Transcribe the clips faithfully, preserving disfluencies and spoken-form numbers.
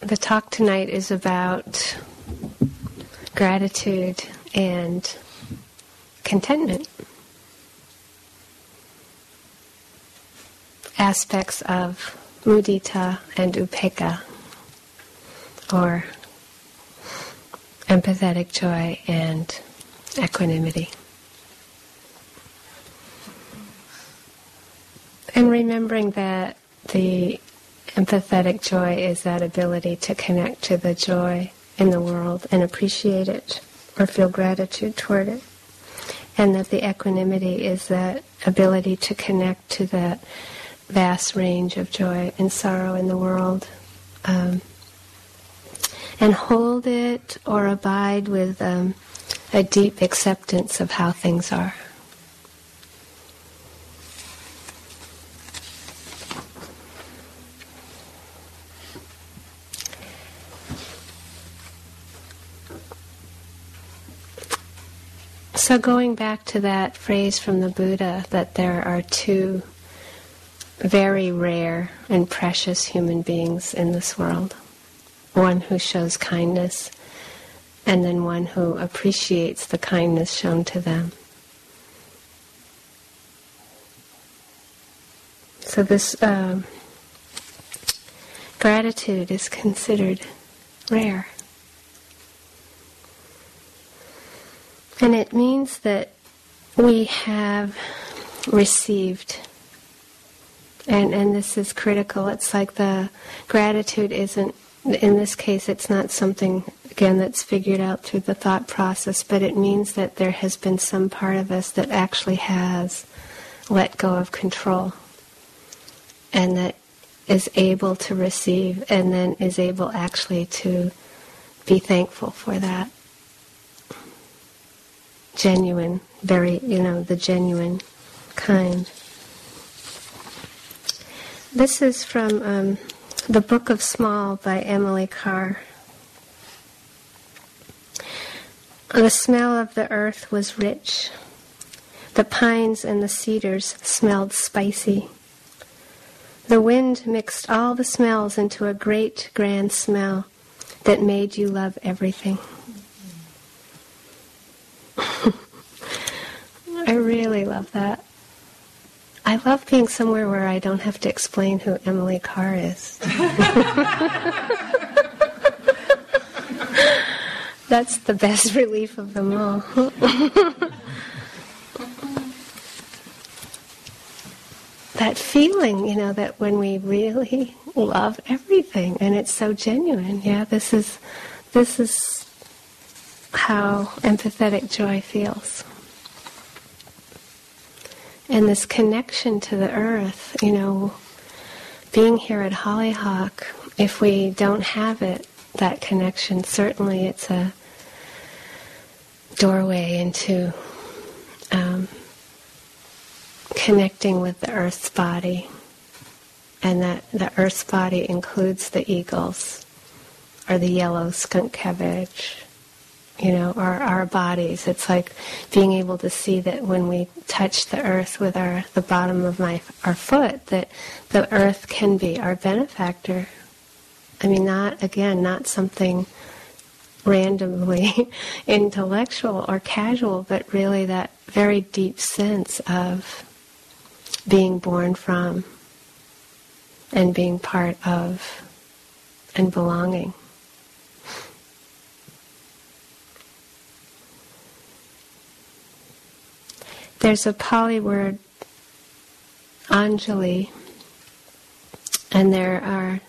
The talk tonight is about gratitude and contentment. Aspects of mudita and upeka, or empathetic joy and equanimity. And remembering that the empathetic joy is that ability to connect to the joy in the world and appreciate it or feel gratitude toward it. And that the equanimity is that ability to connect to that vast range of joy and sorrow in the world. Um, and hold it or abide with um, a deep acceptance of how things are. So going back to that phrase from the Buddha, that there are two very rare and precious human beings in this world. One who shows kindness, and then one who appreciates the kindness shown to them. So this um, gratitude is considered rare. And it means that we have received, and, and this is critical, it's like the gratitude isn't, in this case it's not something, again, that's figured out through the thought process, but it means that there has been some part of us that actually has let go of control, and that is able to receive, and then is able actually to be thankful for that. Genuine, very, you know, the genuine kind. This is from um, The Book of Small by Emily Carr. The smell of the earth was rich. The pines and the cedars smelled spicy. The wind mixed all the smells into a great, grand smell that made you love everything. I really love that. I love being somewhere where I don't have to explain who Emily Carr is. That's the best relief of them all. That feeling, you know, that when we really love everything and it's so genuine. Yeah, this is, this is how empathetic joy feels. And this connection to the earth, you know, being here at Hollyhock, if we don't have it, that connection, certainly it's a doorway into um, connecting with the earth's body. And that the earth's body includes the eagles, or the yellow skunk cabbage, you know, our, our bodies. It's like being able to see that when we touch the earth with our the bottom of my our foot, that the earth can be our benefactor. I mean, not, again, not something randomly intellectual or casual, but really that very deep sense of being born from and being part of and belonging. There's a Pali word, Anjali, and there are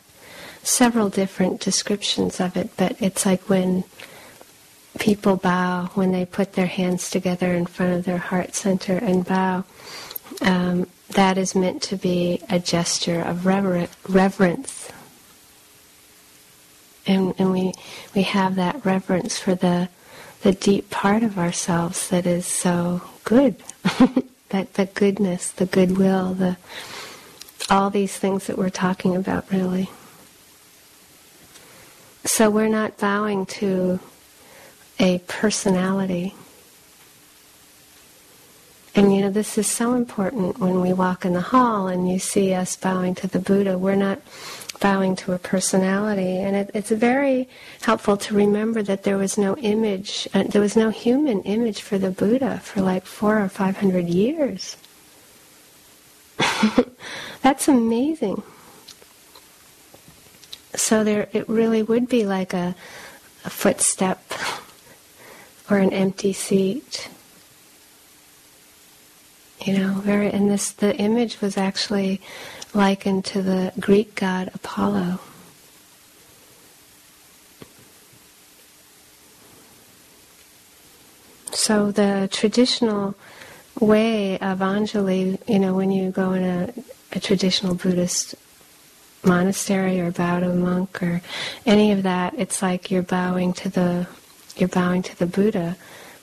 several different descriptions of it, but it's like when people bow, when they put their hands together in front of their heart center and bow, um, that is meant to be a gesture of rever- reverence. And, and we, we have that reverence for the the deep part of ourselves that is so good. That the goodness, the goodwill, the all these things that we're talking about, really. So we're not bowing to a personality. And you know, this is so important when we walk in the hall and you see us bowing to the Buddha. We're not bowing to a personality. And it, it's very helpful to remember that there was no image, uh, there was no human image for the Buddha for like four or five hundred years. That's amazing. So there, it really would be like a, a footstep or an empty seat. You know, very, and this, the image was actually likened to the Greek god Apollo. So the traditional way of Anjali, you know, when you go in a, a traditional Buddhist monastery or bow to a monk or any of that, it's like you're bowing to the, you're bowing to the Buddha.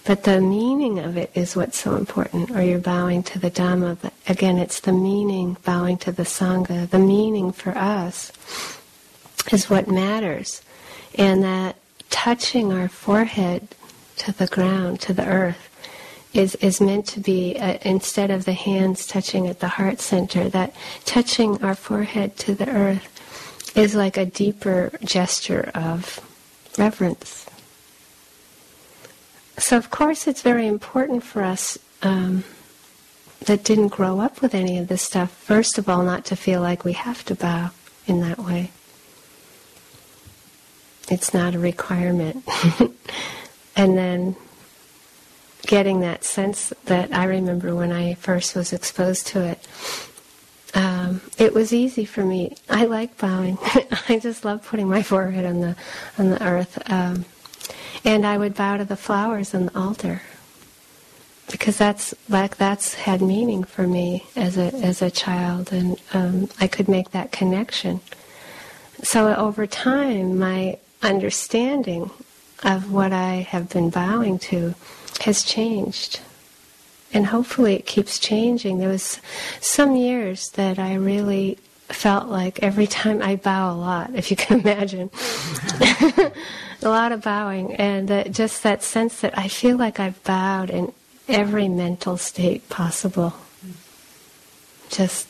But the meaning of it is what's so important. Or you're bowing to the Dhamma, but again, it's the meaning, bowing to the Sangha. The meaning for us is what matters. And that touching our forehead to the ground, to the earth, is, is meant to be, uh, instead of the hands touching at the heart center, that touching our forehead to the earth is like a deeper gesture of reverence. So of course it's very important for us um, that didn't grow up with any of this stuff, first of all, not to feel like we have to bow in that way. It's not a requirement. And then getting that sense that I remember when I first was exposed to it, um, it was easy for me. I like bowing. I just love putting my forehead on the, on the earth. Um, And I would bow to the flowers on the altar, because that's like that's had meaning for me as a as a child, and um, I could make that connection. So over time, my understanding of what I have been bowing to has changed, and hopefully it keeps changing. There was some years that I really felt like every time I bow a lot, if you can imagine. A lot of bowing, and uh, just that sense that I feel like I've bowed in every mental state possible. Just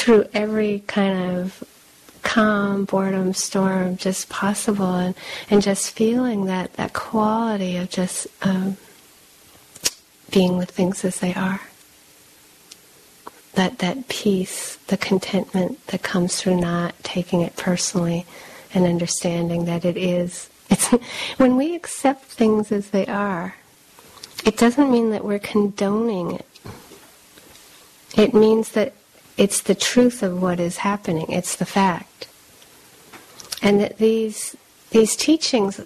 through every kind of calm, boredom, storm, just possible, and, and just feeling that, that quality of just um, being with things as they are. That, that peace, the contentment that comes through not taking it personally, and understanding that it is. It's, when we accept things as they are, it doesn't mean that we're condoning it. It means that it's the truth of what is happening. It's the fact. And that these these teachings,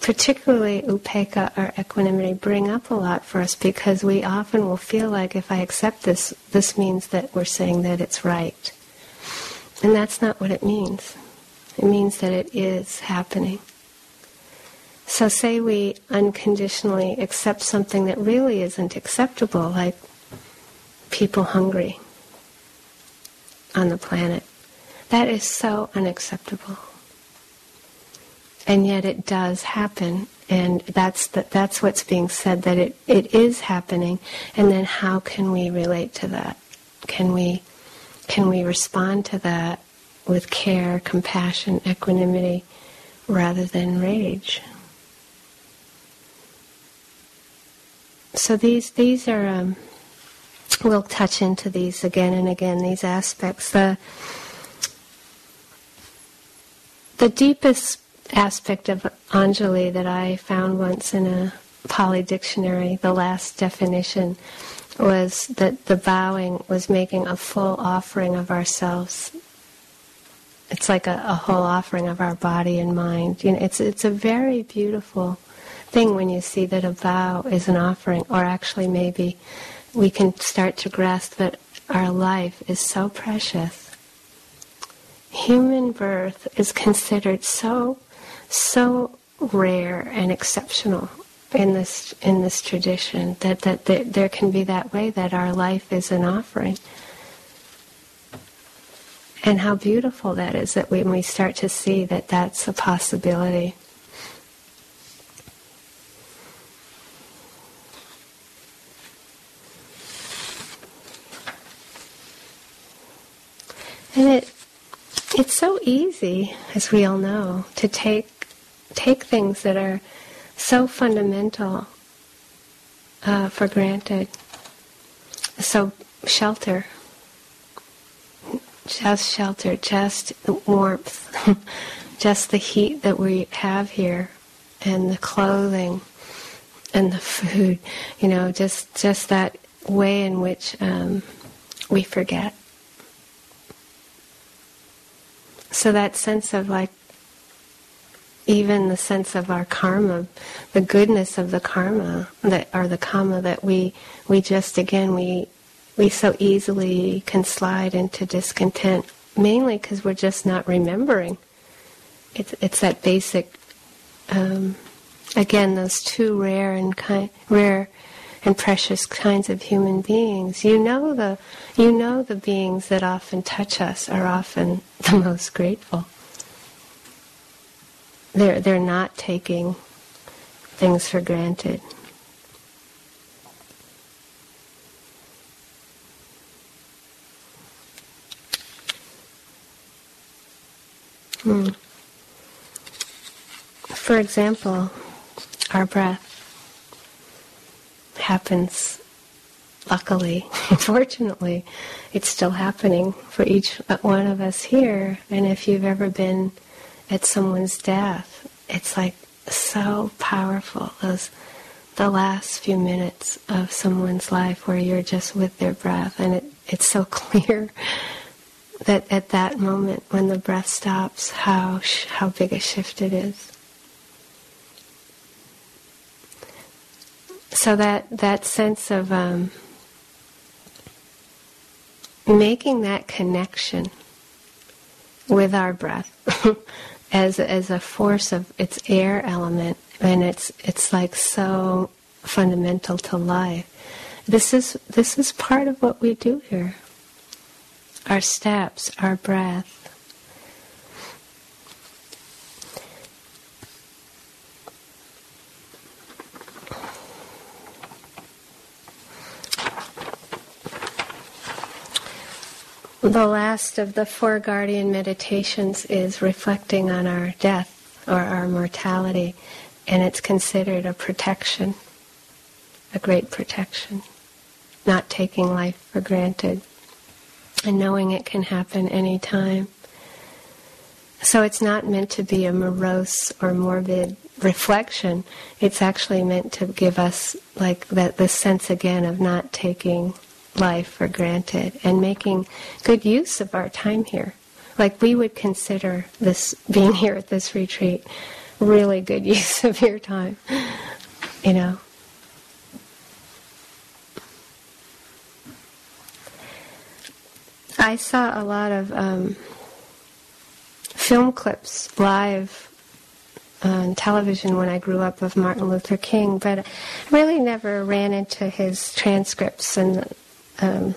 particularly upeka or equanimity, bring up a lot for us, because we often will feel like if I accept this, this means that we're saying that it's right. And that's not what it means. It means that it is happening. So say we unconditionally accept something that really isn't acceptable, like people hungry on the planet. That is so unacceptable. And yet it does happen, and that's the, that's what's being said, that it, it is happening, and then how can we relate to that? Can we, can we respond to that with care, compassion, equanimity, rather than rage? So these these are, um, we'll touch into these again and again, these aspects. The, the deepest aspect of Anjali that I found once in a Pali dictionary, the last definition, was that the bowing was making a full offering of ourselves. It's like a, a whole offering of our body and mind. You know, it's it's a very beautiful thing when you see that a vow is an offering, or actually maybe we can start to grasp that our life is so precious. Human birth is considered so so rare and exceptional in this in this tradition that that, that there can be that way that our life is an offering. And how beautiful that is, that when we start to see that that's a possibility. And it it's so easy, as we all know, to take take things that are so fundamental uh, for granted. So shelter, just shelter, just the warmth, just the heat that we have here, and the clothing, and the food. You know, just just that way in which um, we forget. So that sense of, like, even the sense of our karma, the goodness of the karma, that or the kama that we we just again we we so easily can slide into discontent, mainly because we're just not remembering. It's it's that basic, um, again, those two rare and kind, rare and precious kinds of human beings. You know the you know the beings that often touch us are often the most grateful. They're, they're not taking things for granted. Hmm. For example, our breath happens, luckily, fortunately, it's still happening for each one of us here. And if you've ever been at someone's death, it's like so powerful, those the last few minutes of someone's life where you're just with their breath, and it, it's so clear that at that moment when the breath stops, how sh- how big a shift it is. So that that sense of um, making that connection with our breath. As as a force of its air element, and it's it's like so fundamental to life. This is this is part of what we do here. Our steps, our breath. The last of the four guardian meditations is reflecting on our death or our mortality, and it's considered a protection, a great protection, not taking life for granted, and knowing it can happen any time. So it's not meant to be a morose or morbid reflection. It's actually meant to give us like that the sense again of not taking life for granted and making good use of our time here. Like, we would consider this being here at this retreat really good use of your time, you know. I saw a lot of um, film clips live on television when I grew up of Martin Luther King, but I really never ran into his transcripts and Um,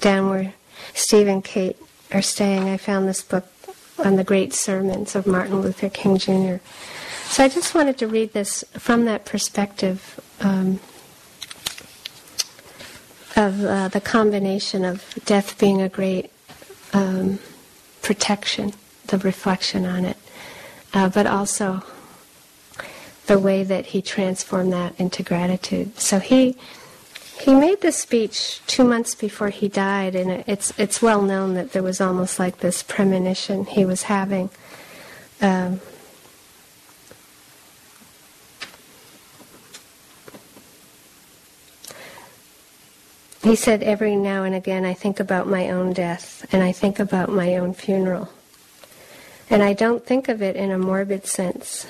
down where Steve and Kate are staying, I found this book on the great sermons of Martin Luther King Junior So I just wanted to read this from that perspective um, of uh, the combination of death being a great um, protection, the reflection on it, uh, but also the way that he transformed that into gratitude. So he... He made this speech two months before he died, and it's it's well known that there was almost like this premonition he was having. Um, he said, "Every now and again I think about my own death, and I think about my own funeral. And I don't think of it in a morbid sense.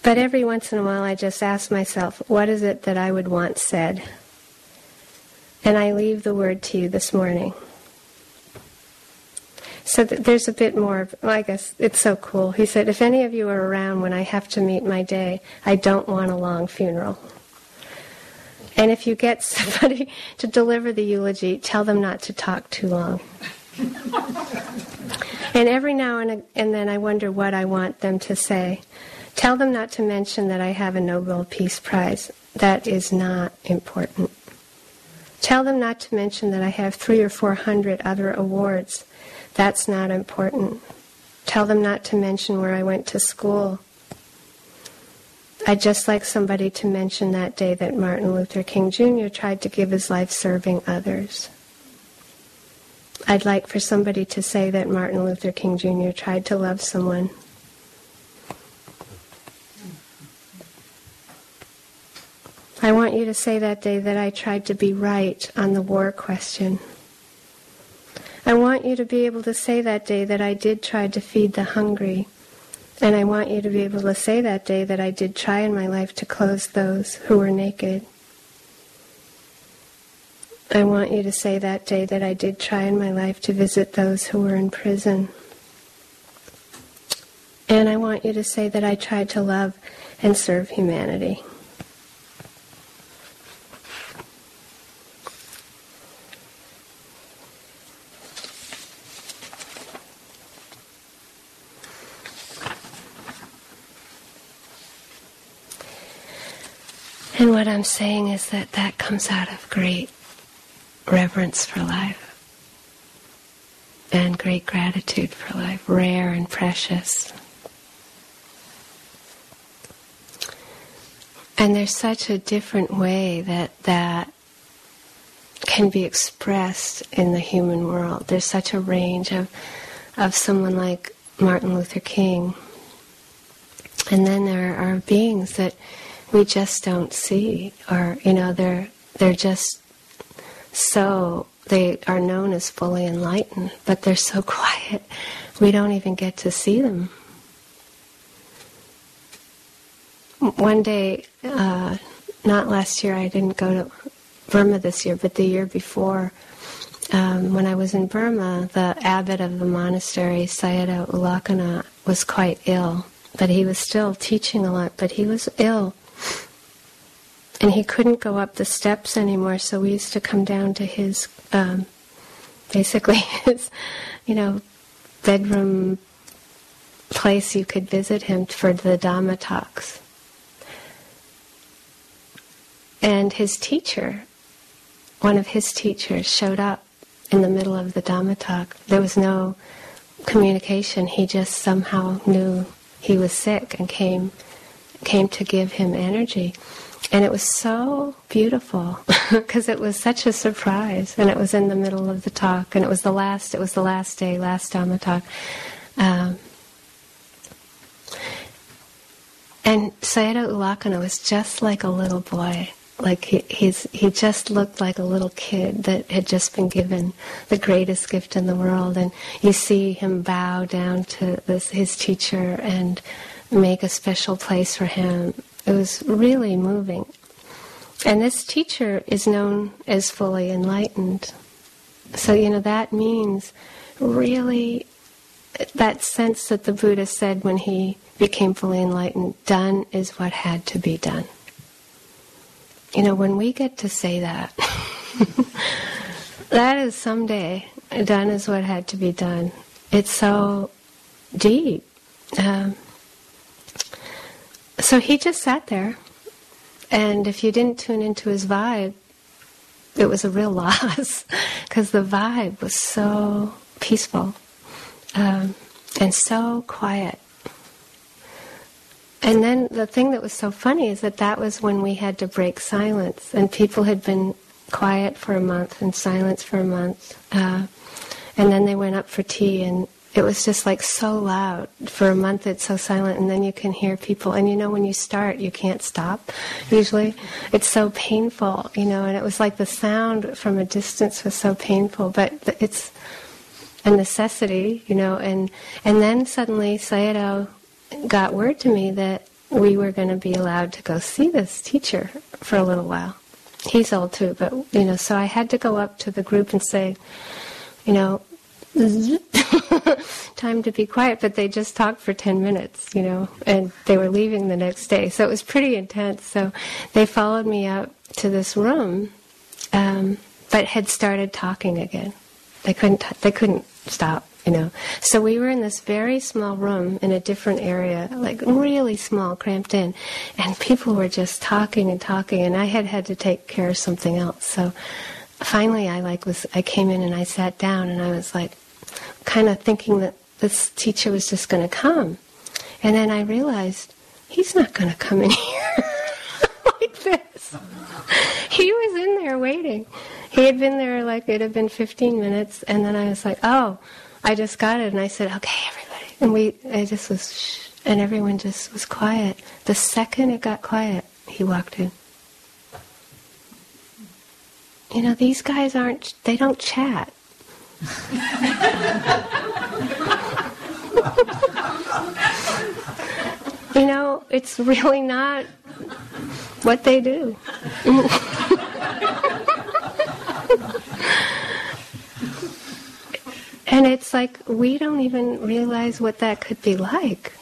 But every once in a while I just ask myself, what is it that I would want said? And I leave the word to you this morning." So th- there's a bit more, of, well, I guess it's so cool. He said, "If any of you are around when I have to meet my day, I don't want a long funeral. And if you get somebody to deliver the eulogy, tell them not to talk too long." "And every now and, a- and then I wonder what I want them to say. Tell them not to mention that I have a Nobel Peace Prize. That is not important. Tell them not to mention that I have three or four hundred other awards. That's not important. Tell them not to mention where I went to school. I'd just like somebody to mention that day that Martin Luther King Junior tried to give his life serving others. I'd like for somebody to say that Martin Luther King Junior tried to love someone. I want you to say that day that I tried to be right on the war question. I want you to be able to say that day that I did try to feed the hungry. And I want you to be able to say that day that I did try in my life to clothe those who were naked. I want you to say that day that I did try in my life to visit those who were in prison. And I want you to say that I tried to love and serve humanity. And what I'm saying is that that comes out of great reverence for life and great gratitude for life, rare and precious. And there's such a different way that that can be expressed in the human world. There's such a range of, of someone like Martin Luther King. And then there are beings that we just don't see, or, you know, they're they're just so, they are known as fully enlightened, but they're so quiet, we don't even get to see them. One day, uh, not last year, I didn't go to Burma this year, but the year before, um, when I was in Burma, the abbot of the monastery, Sayadaw U Lakkhana, was quite ill, but he was still teaching a lot, but he was ill. And he couldn't go up the steps anymore, so we used to come down to his, um, basically his, you know, bedroom place you could visit him for the Dhamma talks. And his teacher, one of his teachers, showed up in the middle of the Dhamma talk. There was no communication. He just somehow knew he was sick and came came to give him energy. And it was so beautiful because it was such a surprise, and it was in the middle of the talk, and it was the last, it was the last day, last Dhamma talk. Um, and Sayadaw U Lakkhana was just like a little boy. Like he, he's, he just looked like a little kid that had just been given the greatest gift in the world. And you see him bow down to this, his teacher, and make a special place for him. It was really moving. And this teacher is known as fully enlightened. So, you know, that means really that sense that the Buddha said when he became fully enlightened, done is what had to be done. You know, when we get to say that, that is someday, done is what had to be done. It's so deep. Um, So he just sat there, and if you didn't tune into his vibe, it was a real loss, because the vibe was so peaceful um, and so quiet. And then the thing that was so funny is that that was when we had to break silence, and people had been quiet for a month and silence for a month, uh, and then they went up for tea, and it was just like so loud. For a month it's so silent, and then you can hear people. And you know, when you start, you can't stop, usually. It's so painful, you know, and it was like the sound from a distance was so painful, but it's a necessity, you know. And, and then suddenly Sayadaw got word to me that we were going to be allowed to go see this teacher for a little while. He's old too, but, you know, so I had to go up to the group and say, you know, time to be quiet, but they just talked for ten minutes, you know, and they were leaving the next day, so it was pretty intense. So they followed me up to this room, um, but had started talking again. They couldn't, t- they couldn't stop, you know. So we were in this very small room in a different area, like really small, cramped in, and people were just talking and talking, and I had had to take care of something else, so finally I like was I came in and I sat down and I was like kind of thinking that this teacher was just going to come. And then I realized, he's not going to come in here like this. He was in there waiting. He had been there like, it had been fifteen minutes, and then I was like, oh, I just got it. And I said, okay, everybody. And we, I just was, shh, and everyone just was quiet. The second it got quiet, he walked in. You know, these guys aren't, they don't chat. You know, it's really not what they do. And it's like, we don't even realize what that could be like.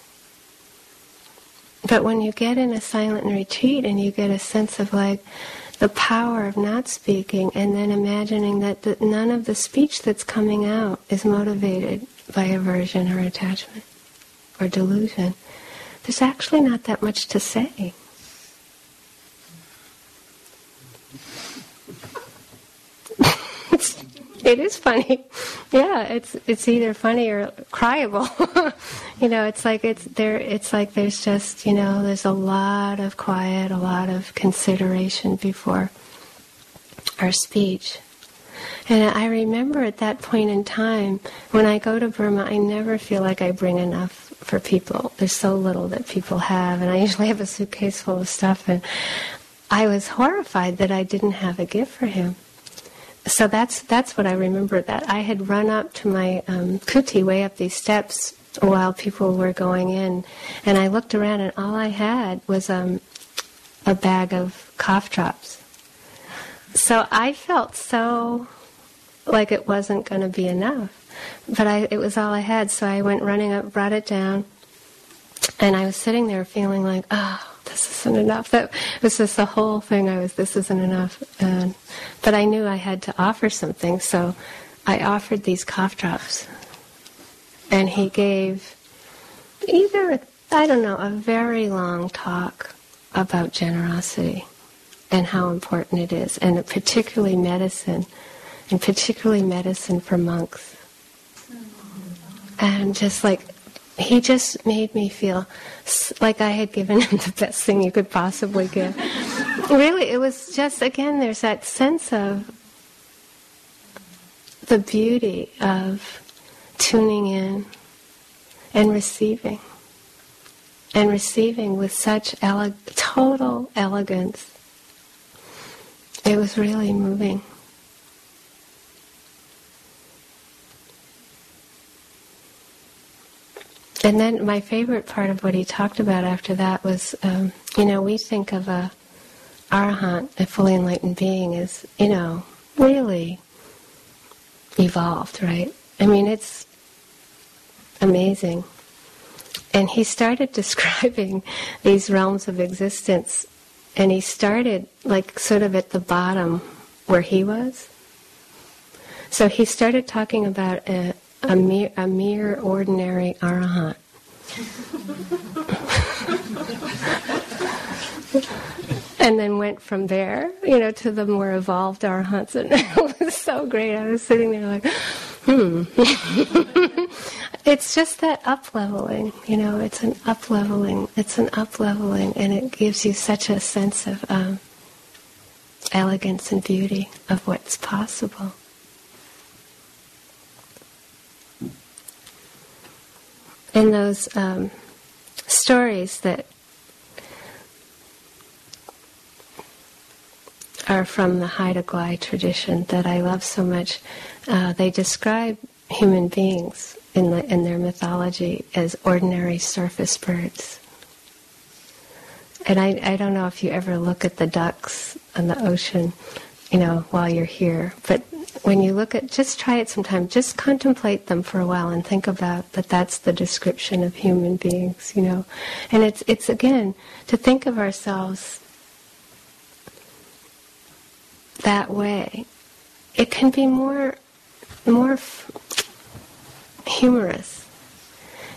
But when you get in a silent retreat and you get a sense of like, the power of not speaking, and then imagining that the, none of the speech that's coming out is motivated by aversion or attachment or delusion, there's actually not that much to say. it's, it is funny. Yeah, it's it's either funny or cryable. You know, it's like it's there. It's like there's just, you know, there's a lot of quiet, a lot of consideration before our speech. And I remember at that point in time, when I go to Burma, I never feel like I bring enough for people. There's so little that people have, and I usually have a suitcase full of stuff. And I was horrified that I didn't have a gift for him. So that's that's what I remember. That I had run up to my um, kuti way up these steps while people were going in, and I looked around and all I had was um, a bag of cough drops. So I felt so like it wasn't going to be enough, but I, it was all I had, so I went running up, brought it down, and I was sitting there feeling like, oh, this isn't enough. That was just the whole thing. I was, this isn't enough. And, but I knew I had to offer something, so I offered these cough drops. And he gave either, I don't know, a very long talk about generosity and how important it is, and particularly medicine, and particularly medicine for monks. And just like, he just made me feel like I had given him the best thing you could possibly give. Really, it was just, again, there's that sense of the beauty of tuning in and receiving. And receiving with such ele- total elegance. It was really moving. And then my favorite part of what he talked about after that was, um, you know, we think of a Arahant, a fully enlightened being, as, you know, really evolved, right? I mean, it's amazing. And he started describing these realms of existence, and he started, like, sort of at the bottom where he was. So he started talking about a, A mere, a mere ordinary Arahant. And then went from there, you know, to the more evolved Arahants. And it was so great. I was sitting there like, hmm. It's just that up-leveling, you know, it's an up-leveling, it's an up-leveling, and it gives you such a sense of um, elegance and beauty of what's possible. In those um, stories that are from the Haida-Gwaii tradition that I love so much, uh, they describe human beings in, the, in their mythology as ordinary surface birds. And I, I don't know if you ever look at the ducks on the ocean, you know, while you're here, but when you look at, just try it sometime, just contemplate them for a while and think about that that's the description of human beings, you know. And it's, it's again, to think of ourselves that way, it can be more, more f- humorous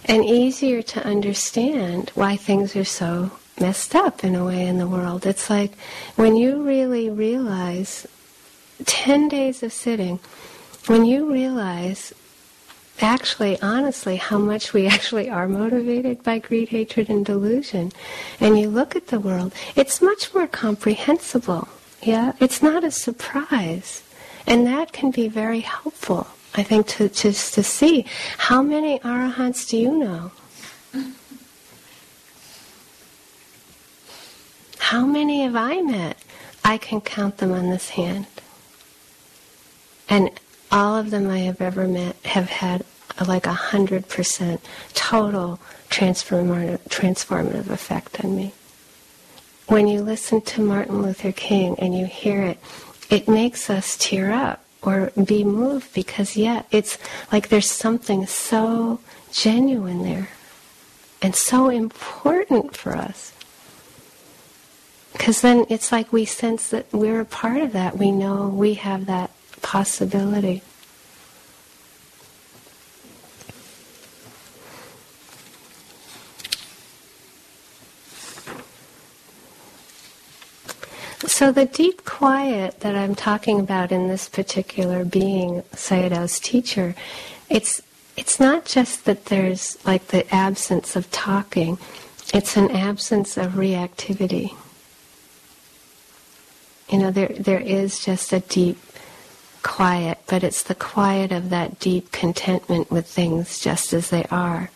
and easier to understand why things are so messed up in a way in the world. It's like when you really realize ten days of sitting, when you realize actually, honestly, how much we actually are motivated by greed, hatred, and delusion, and you look at the world, it's much more comprehensible, yeah? It's not a surprise. And that can be very helpful, I think, to just to see. How many Arahants do you know? How many have I met? I can count them on this hand. And all of them I have ever met have had like a hundred percent total transformative, transformative effect on me. When you listen to Martin Luther King and you hear it, it makes us tear up or be moved because, yeah, it's like there's something so genuine there and so important for us. Because then it's like we sense that we're a part of that. We know we have that possibility. So the deep quiet that I'm talking about in this particular being, Sayadaw's teacher, it's it's not just that there's like the absence of talking, it's an absence of reactivity. You know, there there is just a deep quiet, but it's the quiet of that deep contentment with things just as they are.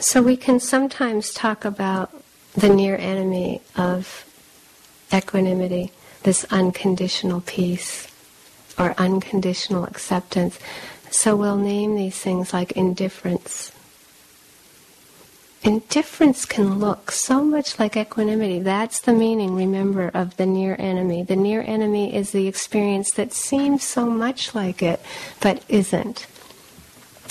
So we can sometimes talk about the near enemy of equanimity, this unconditional peace or unconditional acceptance. So we'll name these things like indifference. Indifference can look so much like equanimity. That's the meaning, remember, of the near enemy. The near enemy is the experience that seems so much like it, but isn't.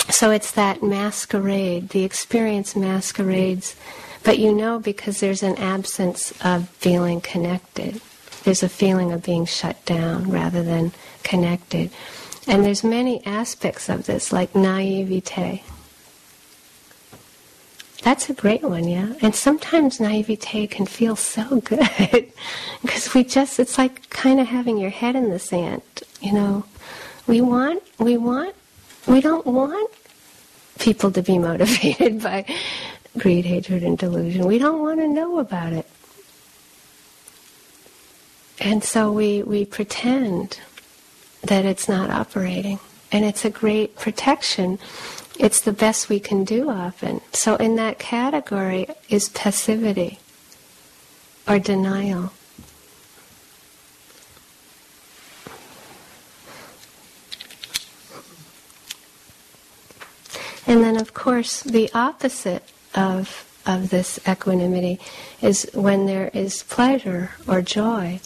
So it's that masquerade. The experience masquerades, but you know because there's an absence of feeling connected. There's a feeling of being shut down rather than connected. And there's many aspects of this, like naivete. That's a great one, yeah? And sometimes naivete can feel so good because we just, it's like kind of having your head in the sand, you know? We want, we want, we don't want people to be motivated by greed, hatred, and delusion. We don't want to know about it. And so we, we pretend that it's not operating. And it's a great protection. It's the best we can do often. So in that category is passivity or denial. And then, of course, the opposite of of this equanimity is when there is pleasure or joy.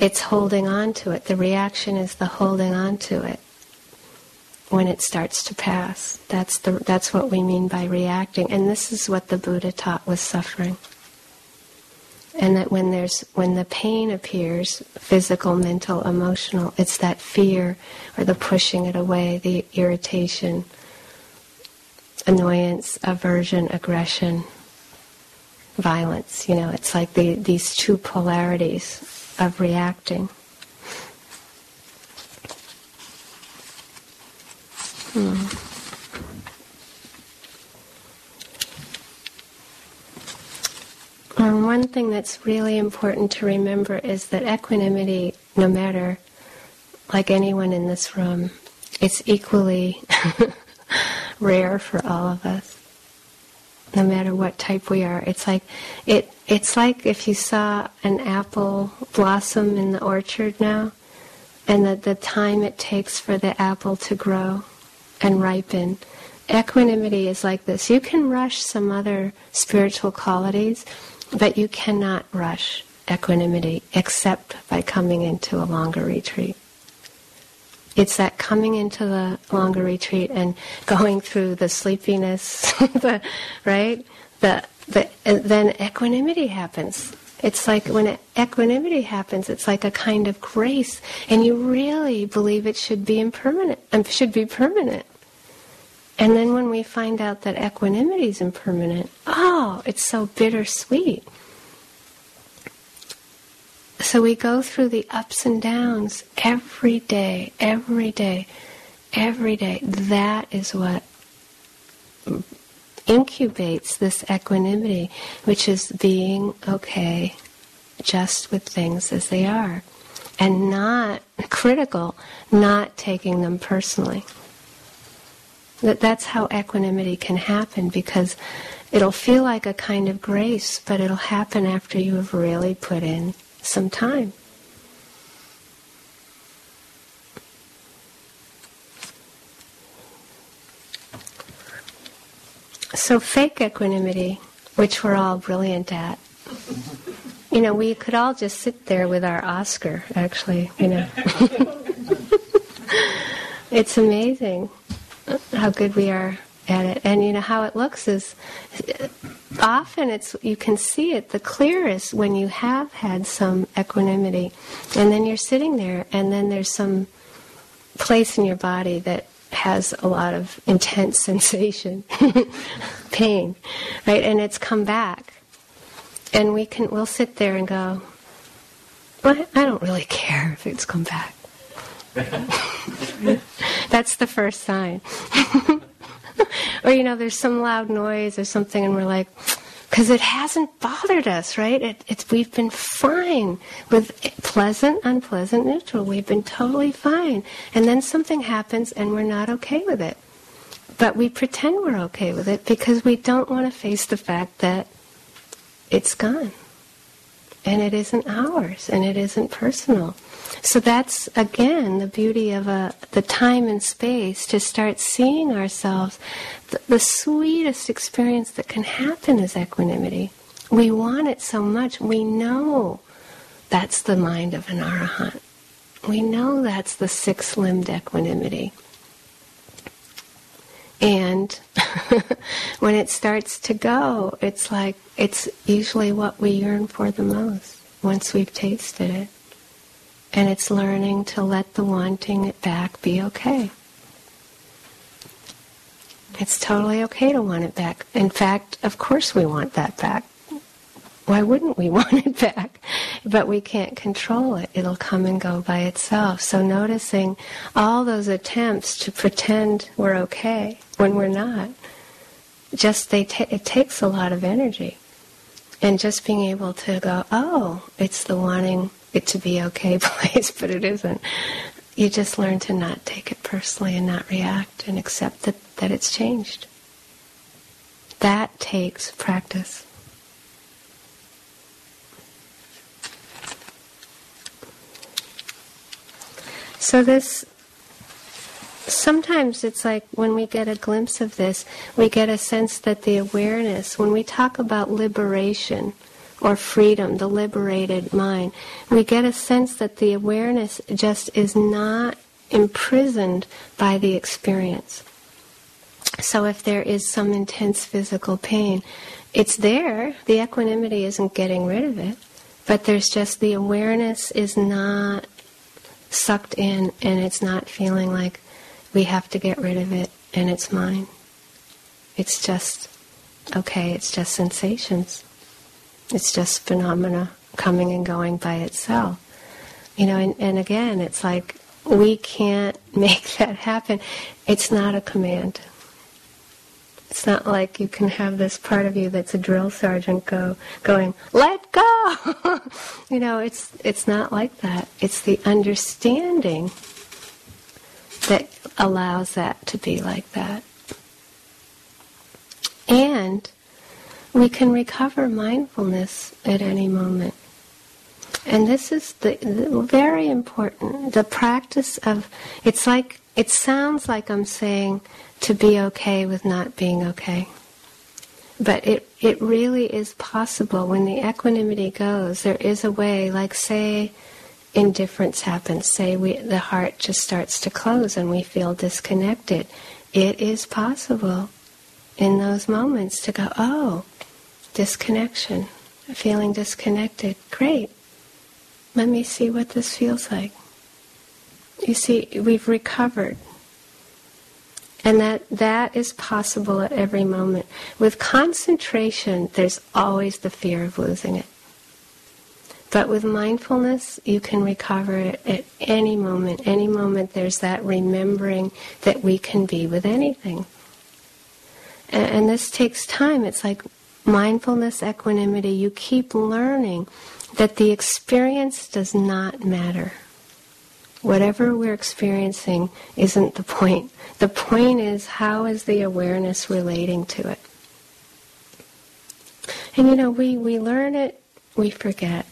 It's holding on to it. The reaction is the holding on to it. When it starts to pass. That's the that's what we mean by reacting. And this is what the Buddha taught with suffering. And that when there's when the pain appears, physical, mental, emotional, it's that fear or the pushing it away, the irritation, annoyance, aversion, aggression, violence. You know, it's like the, these two polarities of reacting. Um, one thing that's really important to remember is that equanimity, no matter, like anyone in this room, it's equally rare for all of us. No matter what type we are, it's like it. It's like if you saw an apple blossom in the orchard now, and that the time it takes for the apple to grow and ripen. Equanimity is like this. You can rush some other spiritual qualities, but you cannot rush equanimity except by coming into a longer retreat. It's that coming into the longer retreat and going through the sleepiness, the, right? The, the, then equanimity happens. It's like when equanimity happens, it's like a kind of grace, and you really believe it should be impermanent, and should be permanent. And then when we find out that equanimity is impermanent, oh, it's so bittersweet. So we go through the ups and downs every day, every day, every day. That is what incubates this equanimity, which is being okay just with things as they are, and not critical, not taking them personally. That that's how equanimity can happen, because it'll feel like a kind of grace, but it'll happen after you have really put in some time. So fake equanimity, which we're all brilliant at. You know, we could all just sit there with our Oscar, actually, you know. It's amazing how good we are at it. And you know how it looks is often it's you can see it the clearest when you have had some equanimity, and then you're sitting there and then there's some place in your body that has a lot of intense sensation, pain, right? And it's come back, and we can we'll sit there and go, well, I don't really care if it's come back. That's the first sign. Or, you know, there's some loud noise or something, and we're like, because it hasn't bothered us, right? It, it's we've been fine with pleasant, unpleasant, neutral. We've been totally fine. And then something happens, and we're not okay with it. But we pretend we're okay with it because we don't want to face the fact that it's gone. And it isn't ours, and it isn't personal. So that's, again, the beauty of a, the time and space to start seeing ourselves. The, the sweetest experience that can happen is equanimity. We want it so much. We know that's the mind of an Arahant. We know that's the six-limbed equanimity. And when it starts to go, it's like, it's usually what we yearn for the most once we've tasted it. And it's learning to let the wanting it back be okay. It's totally okay to want it back. In fact, of course we want that back. Why wouldn't we want it back? But we can't control it. It'll come and go by itself. So noticing all those attempts to pretend we're okay when we're not, just they ta- it takes a lot of energy. And just being able to go, oh, it's the wanting it to be okay place, but it isn't. You just learn to not take it personally and not react and accept that, that it's changed. That takes practice. So this, sometimes it's like when we get a glimpse of this, we get a sense that the awareness, when we talk about liberation, or freedom, the liberated mind, we get a sense that the awareness just is not imprisoned by the experience. So if there is some intense physical pain, it's there, the equanimity isn't getting rid of it, but there's just the awareness is not sucked in, and it's not feeling like we have to get rid of it and it's mine. It's just, okay, it's just sensations. It's just phenomena coming and going by itself. You know, and, and again, it's like we can't make that happen. It's not a command. It's not like you can have this part of you that's a drill sergeant go going, let go! You know, it's it's not like that. It's the understanding that allows that to be like that. And we can recover mindfulness at any moment. And this is the, the very important, the practice of, it's like, it sounds like I'm saying to be okay with not being okay. But it, it really is possible when the equanimity goes, there is a way, like say indifference happens, say we, the heart just starts to close and we feel disconnected. It is possible in those moments to go, oh, disconnection, feeling disconnected, great, let me see what this feels like. You see, we've recovered. and that that is possible at every moment. With concentration, there's always the fear of losing it. But with mindfulness, you can recover it at any moment. Any moment, there's that remembering that we can be with anything. And, and this takes time. It's like mindfulness, equanimity. You keep learning that the experience does not matter. Whatever we're experiencing isn't the point. The point is, how is the awareness relating to it? And you know, we, we learn it, we forget.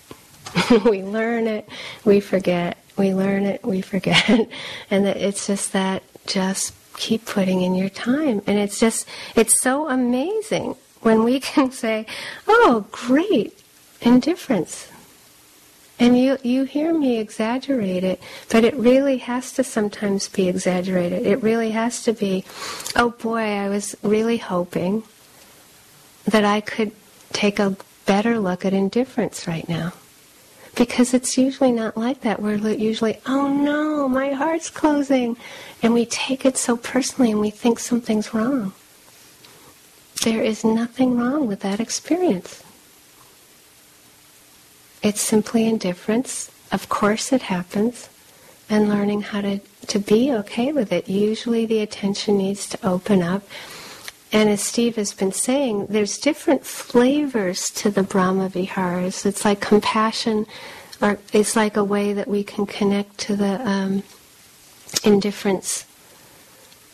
We learn it, we forget, we learn it, we forget. And it's just that, just keep putting in your time. And it's just, it's so amazing when we can say, oh, great, indifference. And you, you hear me exaggerate it, but it really has to sometimes be exaggerated. It really has to be, oh boy, I was really hoping that I could take a better look at indifference right now. Because it's usually not like that. We're usually, oh no, my heart's closing. And we take it so personally and we think something's wrong. There is nothing wrong with that experience. It's simply indifference. Of course it happens. And learning how to, to be okay with it. Usually the attention needs to open up. And as Steve has been saying, there's different flavors to the Brahma Viharas. It's like compassion, or it's like a way that we can connect to the um, indifference.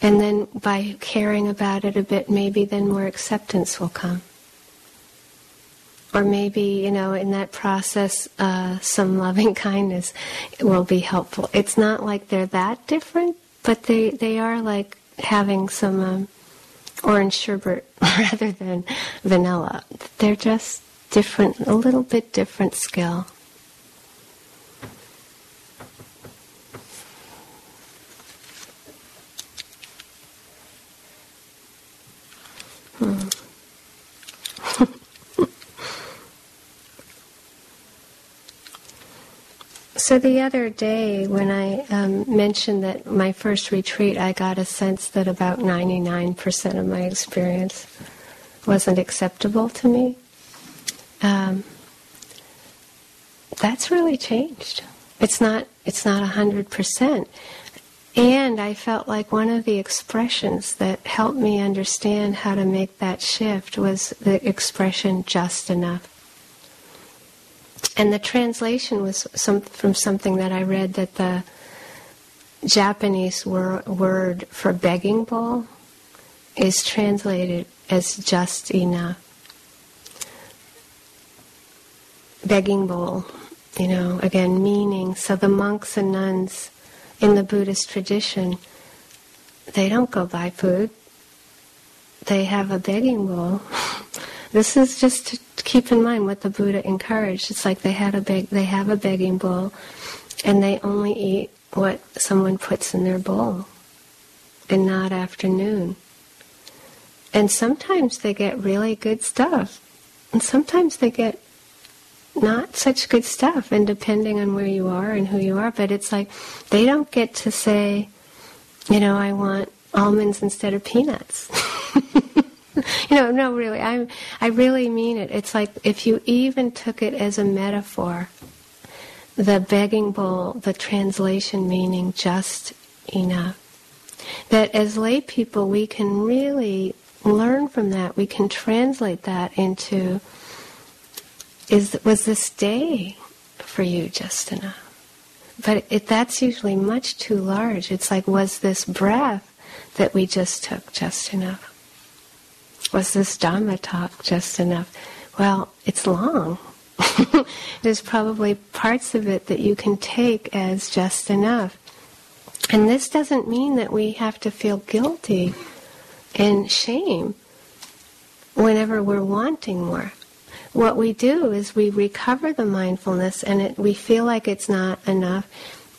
And then by caring about it a bit, maybe then more acceptance will come. Or maybe, you know, in that process, uh, some loving kindness will be helpful. It's not like they're that different, but they, they are like having some... Um, orange sherbet rather than vanilla. They're just different, a little bit different skill. Hmm. So the other day when I um, mentioned that my first retreat, I got a sense that about ninety-nine percent of my experience wasn't acceptable to me. Um, that's really changed. It's not, it's not one hundred percent. And I felt like one of the expressions that helped me understand how to make that shift was the expression, just enough. And the translation was some, from something that I read, that the Japanese wor- word for begging bowl is translated as just enough. Begging bowl, you know, again, meaning. So the monks and nuns in the Buddhist tradition, they don't go buy food. They have a begging bowl. This is just to keep in mind what the Buddha encouraged. It's like they had a beg, they have a begging bowl, and they only eat what someone puts in their bowl, and not after noon. And sometimes they get really good stuff, and sometimes they get not such good stuff, and depending on where you are and who you are. But it's like they don't get to say, you know, I want almonds instead of peanuts. You know, no, really, I I really mean it. It's like if you even took it as a metaphor, the begging bowl, the translation meaning just enough. That as lay people, we can really learn from that. We can translate that into, is was this day for you just enough? But it, that's usually much too large. It's like, was this breath that we just took just enough? Was this Dhamma talk just enough? Well, it's long. There's probably parts of it that you can take as just enough. And this doesn't mean that we have to feel guilty and shame whenever we're wanting more. What we do is we recover the mindfulness, and it, we feel like it's not enough,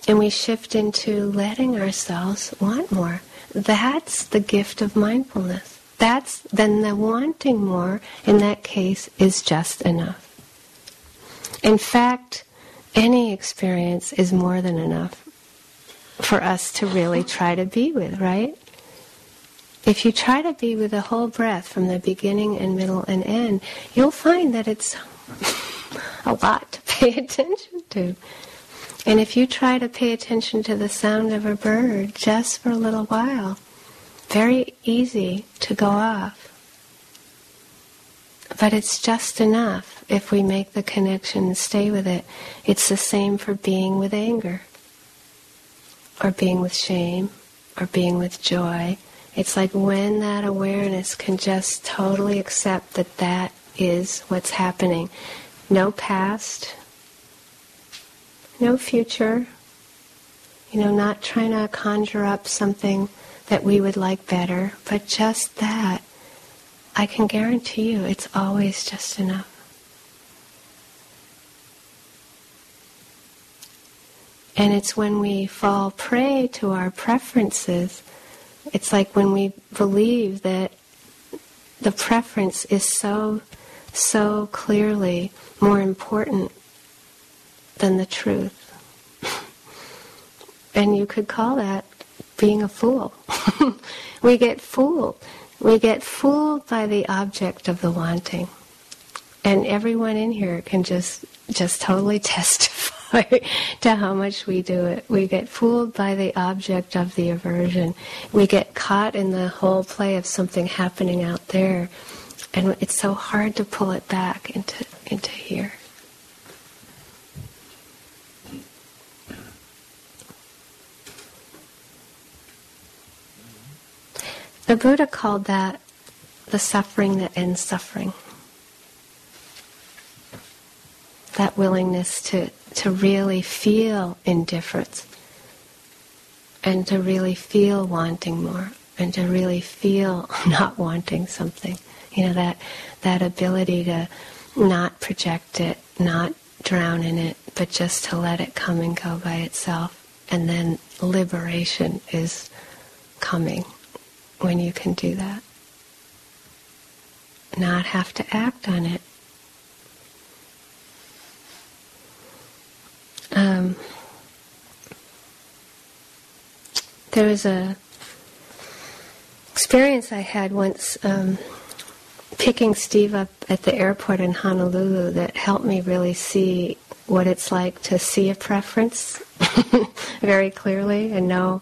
and we shift into letting ourselves want more. That's the gift of mindfulness. That's, then the wanting more, in that case, is just enough. In fact, any experience is more than enough for us to really try to be with, right? If you try to be with the whole breath from the beginning and middle and end, you'll find that it's a lot to pay attention to. And if you try to pay attention to the sound of a bird just for a little while, very easy to go off. But it's just enough if we make the connection and stay with it. It's the same for being with anger, or being with shame, or being with joy. It's like when that awareness can just totally accept that that is what's happening. No past, no future, you know, not trying to conjure up something that we would like better, but just that. I can guarantee you it's always just enough. And it's when we fall prey to our preferences, it's like when we believe that the preference is so, so clearly more important than the truth. And you could call that being a fool. We get fooled. We get fooled by the object of the wanting. And everyone in here can just just totally testify to how much we do it. We get fooled by the object of the aversion. We get caught in the whole play of something happening out there. And it's so hard to pull it back into into here. The Buddha called that the suffering that ends suffering. That willingness to, to really feel indifference, and to really feel wanting more, and to really feel not wanting something. You know, that, that ability to not project it, not drown in it, but just to let it come and go by itself. And then liberation is coming. When you can do that, not have to act on it. Um, there was a experience I had once um, picking Steve up at the airport in Honolulu that helped me really see what it's like to see a preference very clearly and know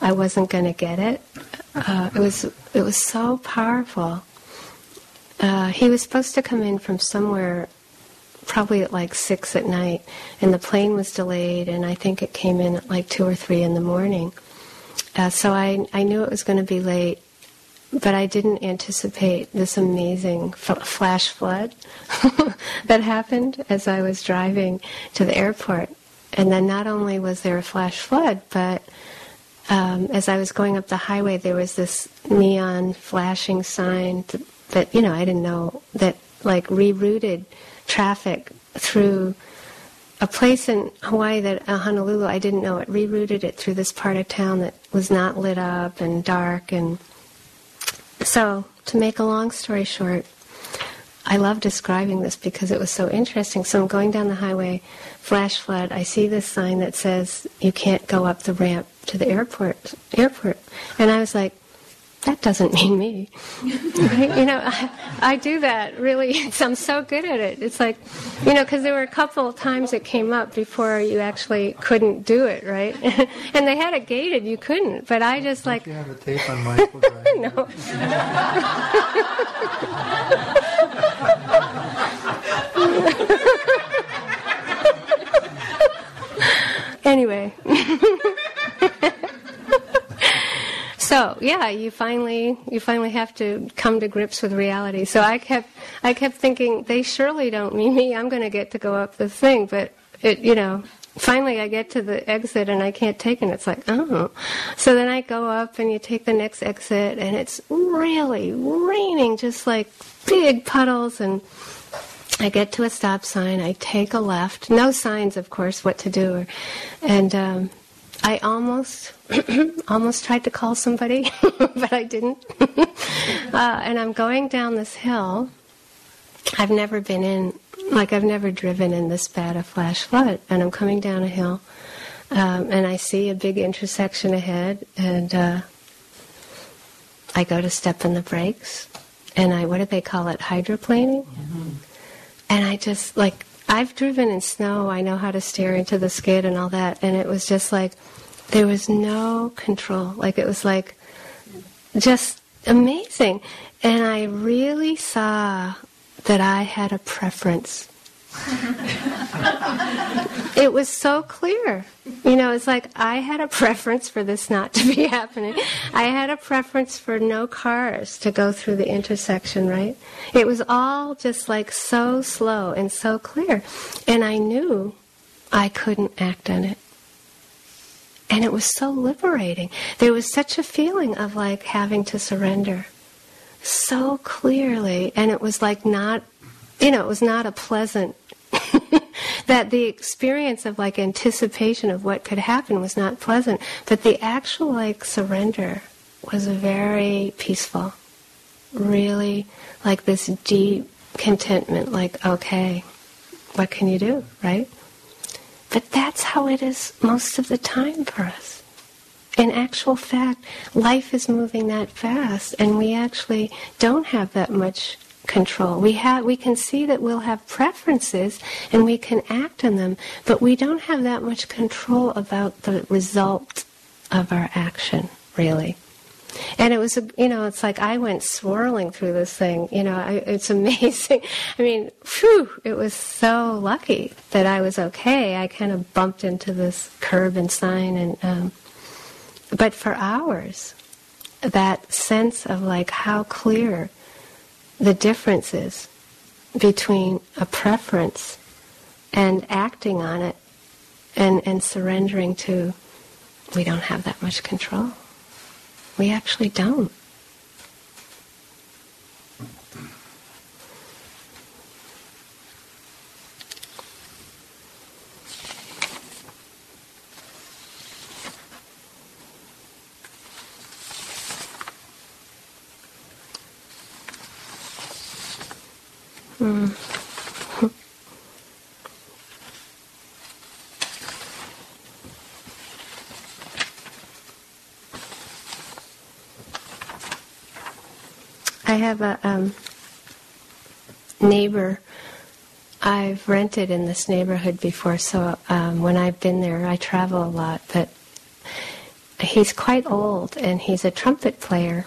I wasn't going to get it. Uh, it was it was so powerful. Uh, he was supposed to come in from somewhere, probably at like six at night, and the plane was delayed, and I think it came in at like two or three in the morning. Uh, so I I knew it was going to be late, but I didn't anticipate this amazing f- flash flood that happened as I was driving to the airport. And then not only was there a flash flood, but Um, as I was going up the highway, there was this neon flashing sign that, that, you know, I didn't know, that like rerouted traffic through a place in Hawaii, that uh, Honolulu, I didn't know it, rerouted it through this part of town that was not lit up and dark. And so, to make a long story short, I love describing this because it was so interesting. So I'm going down the highway, flash flood, I see this sign that says, you can't go up the ramp to the airport. airport. And I was like, that doesn't mean me. Right? You know, I, I do that, really. I'm so good at it. It's like, you know, because there were a couple of times it came up before you actually couldn't do it, right? And they had it gated, you couldn't. But I just like... you have a tape on Michael Bryan. No. Anyway. So yeah, you finally you finally have to come to grips with reality. So I kept I kept thinking, they surely don't mean me. I'm going to get to go up this thing, but it you know finally I get to the exit and I can't take it. It's like, oh. So then I go up and you take the next exit and it's really raining, just like big puddles, and I get to a stop sign. I take a left. No signs, of course, what to do, or, and. Um, I almost almost tried to call somebody, but I didn't. uh, and I'm going down this hill. I've never been in, like I've never driven in this bad a flash flood. And I'm coming down a hill, um, and I see a big intersection ahead, and uh, I go to step on the brakes, and I, what do they call it, hydroplaning? Mm-hmm. And I just, like, I've driven in snow, I know how to steer into the skid and all that, and it was just like, there was no control. Like, it was like, just amazing. And I really saw that I had a preference. It was so clear. You know, it's like I had a preference for this not to be happening. I had a preference for no cars to go through the intersection, right? It was all just like so slow and so clear. And I knew I couldn't act on it. And it was so liberating. There was such a feeling of like having to surrender so clearly. And it was like not, you know, it was not a pleasant, that the experience of like anticipation of what could happen was not pleasant, but the actual like surrender was very peaceful. Really like this deep contentment, like, okay, what can you do, right? But that's how it is most of the time for us. In actual fact, life is moving that fast, and we actually don't have that much control. We have, we can see that we'll have preferences, and we can act on them, but we don't have that much control about the result of our action, really. And it was, you know, it's like I went swirling through this thing. You know, I, it's amazing. I mean, phew, it was so lucky that I was okay. I kind of bumped into this curb and sign. and um, But for hours, that sense of like how clear the difference is between a preference and acting on it and, and surrendering to, we don't have that much control. We actually don't. Mm. I have a um, neighbor. I've rented in this neighborhood before, so um, when I've been there, I travel a lot, but he's quite old, and he's a trumpet player.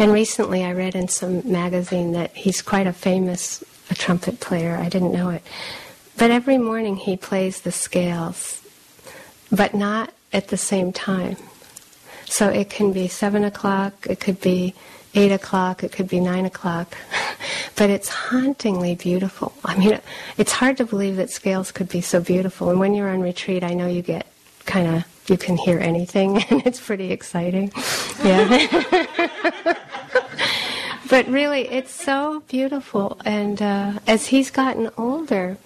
And recently I read in some magazine that he's quite a famous a trumpet player. I didn't know it. But every morning he plays the scales, but not at the same time. So it can be seven o'clock, it could be eight o'clock, it could be nine o'clock. But it's hauntingly beautiful. I mean, it's hard to believe that scales could be so beautiful. And when you're on retreat, I know you get kind of, you can hear anything, and it's pretty exciting. Yeah. But really, it's so beautiful. And uh, as he's gotten older,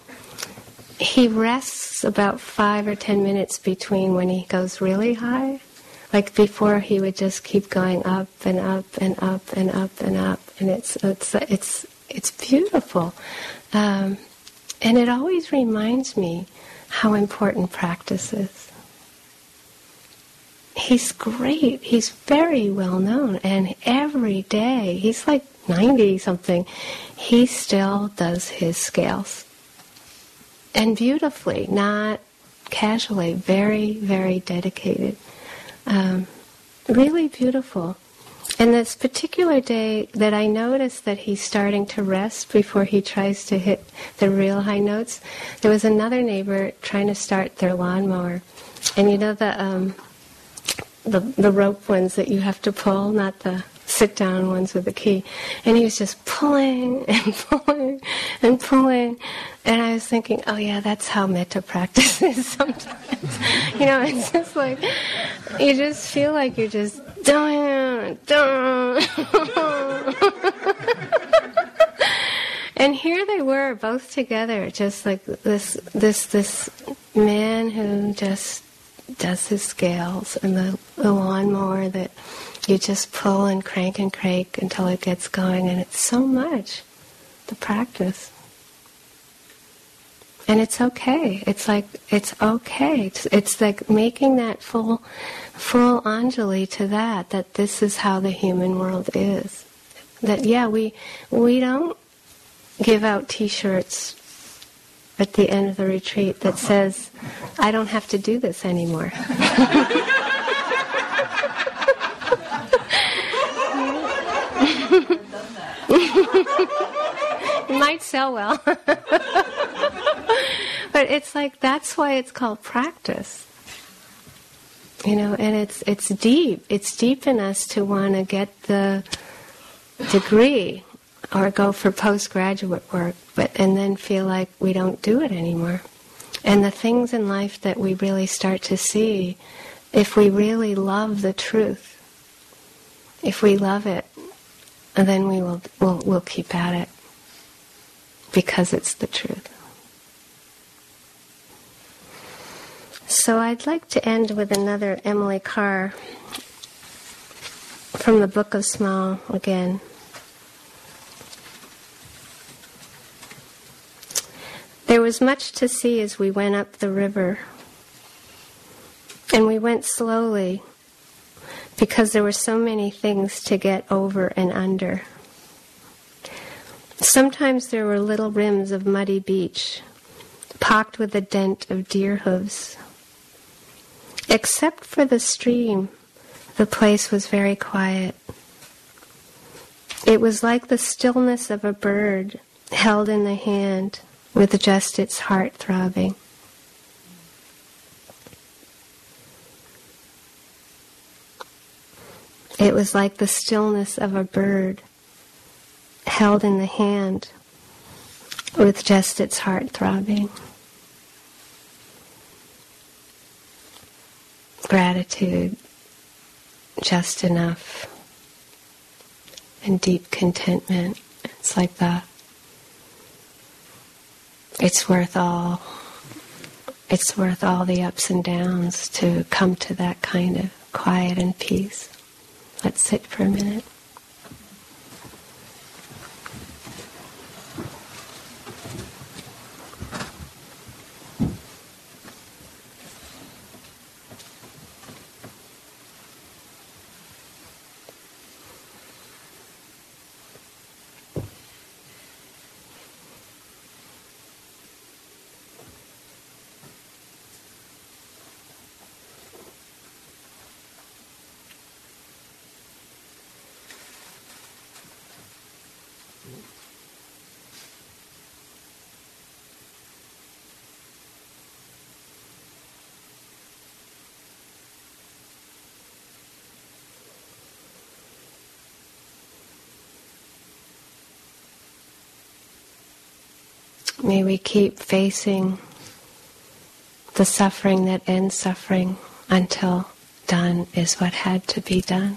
he rests about five or ten minutes between when he goes really high. Like before, he would just keep going up and up and up and up and up, and it's it's it's it's beautiful, um, and it always reminds me how important practice is. He's great. He's very well known, and every day he's like ninety something. He still does his scales, and beautifully, not casually. Very, very dedicated. Um, really beautiful. And this particular day that I noticed that he's starting to rest before he tries to hit the real high notes, there was another neighbor trying to start their lawnmower. And you know the um, the, the rope ones that you have to pull, not the sit-down ones with the key. And he was just pulling and pulling and pulling. And I was thinking, oh yeah, that's how metta practice is sometimes. You know, it's just like, you just feel like you're just doing, doing. And here they were, both together, just like this, this, this man who just does his scales and the, the lawnmower that you just pull and crank and crank until it gets going, and it's so much the practice. And it's okay. It's like, it's okay. It's, it's like making that full, full Anjali to that, that this is how the human world is. That, yeah, we we don't give out T-shirts at the end of the retreat that says, I don't have to do this anymore. It might sell well. But it's like, that's why it's called practice. You know, and it's it's deep. It's deep in us to want to get the degree or go for postgraduate work, but and then feel like we don't do it anymore. And the things in life that we really start to see, if we really love the truth, if we love it, then we will we'll, we'll keep at it because it's the truth. So I'd like to end with another Emily Carr from the Book of Small again. There was much to see as we went up the river, and we went slowly because there were so many things to get over and under. Sometimes there were little rims of muddy beach, pocked with the dent of deer hooves. Except for the stream, the place was very quiet. It was like the stillness of a bird held in the hand, with just its heart throbbing. It was like the stillness of a bird held in the hand with just its heart throbbing. Gratitude, just enough, and deep contentment. It's like that. It's worth all, it's worth all the ups and downs to come to that kind of quiet and peace. Let's sit for a minute. May we keep facing the suffering that ends suffering until done is what had to be done.